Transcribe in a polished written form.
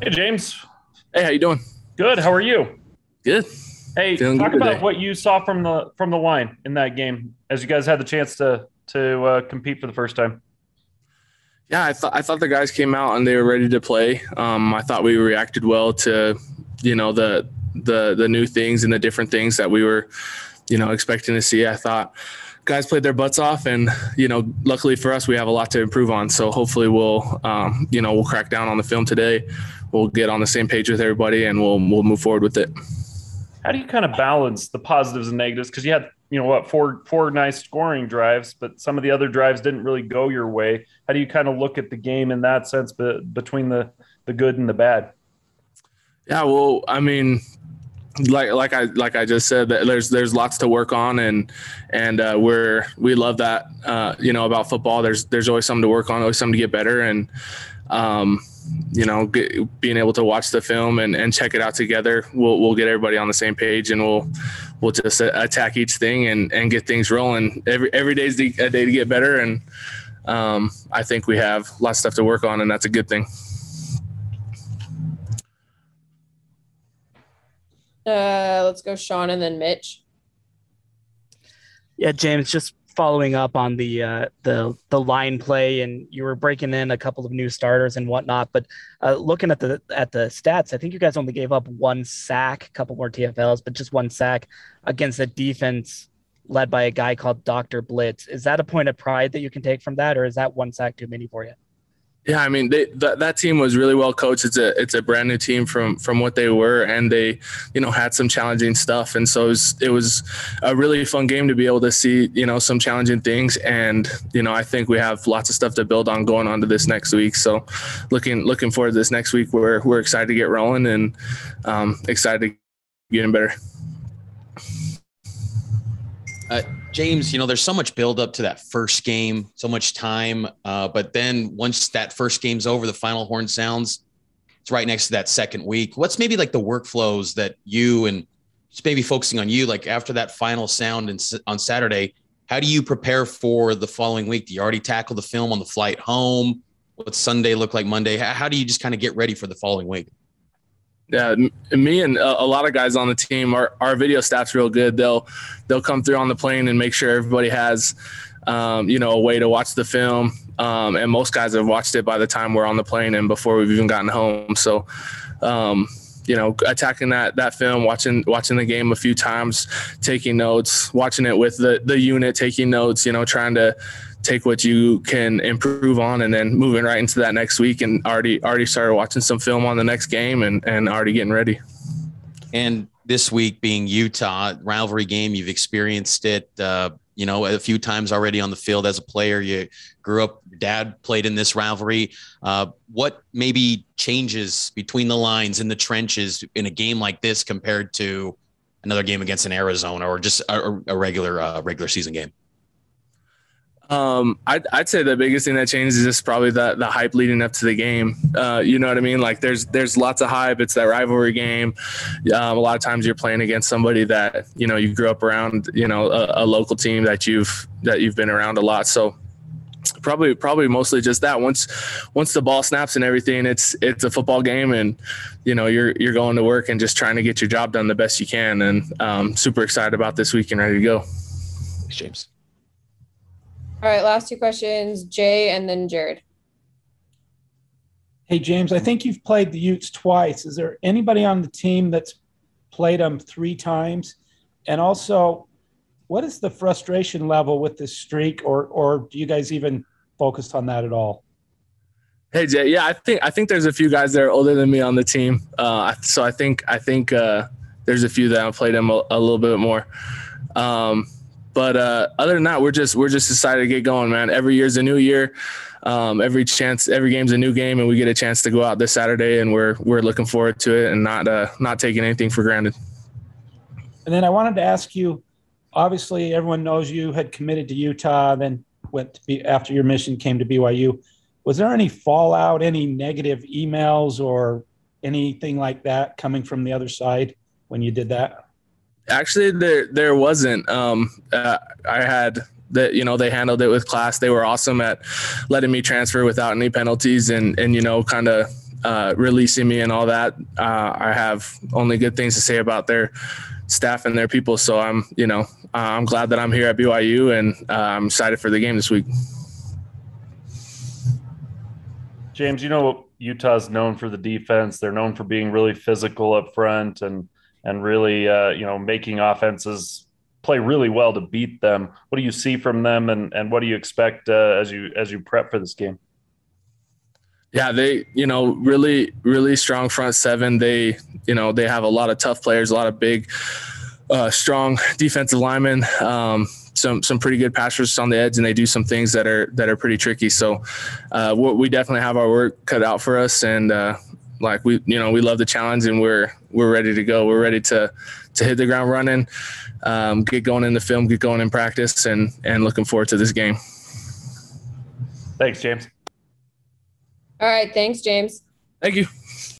Hey, James. Hey, how you doing? Good. How are you? Good. Hey, talk about what you saw from the line in that game as you guys had the chance to compete for the first time. Yeah, I thought the guys came out and they were ready to play. I thought we reacted well to, you know, the new things and the different things that we were, you know, expecting to see. I thought guys played their butts off, and, you know, luckily for us, we have a lot to improve on. So hopefully we'll crack down on the film today. We'll get on the same page with everybody, and we'll move forward with it. How do you kind of balance the positives and negatives? Because you had, you know what, four nice scoring drives, but some of the other drives didn't really go your way. How do you kind of look at the game in that sense, but between the good and the bad? Yeah, well, I mean, like I just said, that there's lots to work on, and we love that, you know, about football. There's always something to work on, always something to get better, and you know, being able to watch the film and check it out together, we'll get everybody on the same page, and we'll just attack each thing and get things rolling. Every day is a day to get better, and I think we have lots of stuff to work on, and that's a good thing. Let's go Sean and then Mitch. Yeah, James, just following up on the line play, and you were breaking in a couple of new starters and whatnot, but looking at the stats, I think you guys only gave up one sack, a couple more TFLs, but just one sack against a defense led by a guy called Dr. Blitz. Is that a point of pride that you can take from that, or is that one sack too many for you? Yeah, I mean, that team was really well coached. It's a brand new team from what they were, and they, you know, had some challenging stuff. And so it was a really fun game to be able to see, you know, some challenging things. And, you know, I think we have lots of stuff to build on going on to this next week. So looking forward to this next week. We're excited to get rolling, and excited to getting better. James, you know, there's so much buildup to that first game, so much time. But then once that first game's over, the final horn sounds, it's right next to that second week. What's maybe like the workflows that you, and just maybe focusing on you, like after that final sound and on Saturday, how do you prepare for the following week? Do you already tackle the film on the flight home? What's Sunday look like Monday? How do you just kind of get ready for the following week? Yeah, me and a lot of guys on the team, our video staff's real good. They'll come through on the plane and make sure everybody has, you know, a way to watch the film. And most guys have watched it by the time we're on the plane and before we've even gotten home. So, you know, attacking that film, watching the game a few times, taking notes, watching it with the unit, taking notes, you know, trying to take what you can improve on, and then moving right into that next week, and already started watching some film on the next game, and already getting ready. And this week being Utah, rivalry game, you've experienced it, you know, a few times already on the field as a player. You grew up, your dad played in this rivalry. What maybe changes between the lines in the trenches in a game like this compared to another game against an Arizona, or just a regular season game? I'd say the biggest thing that changes is just probably the hype leading up to the game. You know what I mean? Like there's lots of hype. It's that rivalry game. A lot of times you're playing against somebody that, you know, you grew up around, you know, a local team that you've been around a lot. So probably mostly just that. Once the ball snaps and everything, it's a football game, and, you know, you're going to work and just trying to get your job done the best you can. And super excited about this week and ready to go. Thanks, James. All right, last two questions, Jay and then Jared. Hey, James, I think you've played the Utes twice. Is there anybody on the team that's played them three times? And also, what is the frustration level with this streak, or do you guys even focused on that at all? Hey, Jay, yeah, I think there's a few guys that are older than me on the team. So I think there's a few that I've played them a little bit more. But other than that, we're just excited to get going, man. Every year's a new year. Every game's a new game, and we get a chance to go out this Saturday, and we're looking forward to it, and not taking anything for granted. And then I wanted to ask you, obviously everyone knows you had committed to Utah, then after your mission came to BYU. Was there any fallout, any negative emails or anything like that coming from the other side when you did that? Actually, there wasn't. I had that, you know, they handled it with class. They were awesome at letting me transfer without any penalties, and you know, kind of releasing me and all that. I have only good things to say about their staff and their people. So I'm, you know, I'm glad that I'm here at BYU, and I'm excited for the game this week. James, you know, Utah's known for the defense. They're known for being really physical up front and really, you know, making offenses play really well to beat them. What do you see from them, and what do you expect as you prep for this game? Yeah, they, you know, really, really strong front seven. They, you know, they have a lot of tough players, a lot of big, strong defensive linemen, some pretty good pass rushers on the edge, and they do some things that are pretty tricky. So we definitely have our work cut out for us, and like we, you know, we love the challenge, and we're ready to go. We're ready to hit the ground running, get going in the film, get going in practice, and looking forward to this game. Thanks, James. All right. Thanks, James. Thank you.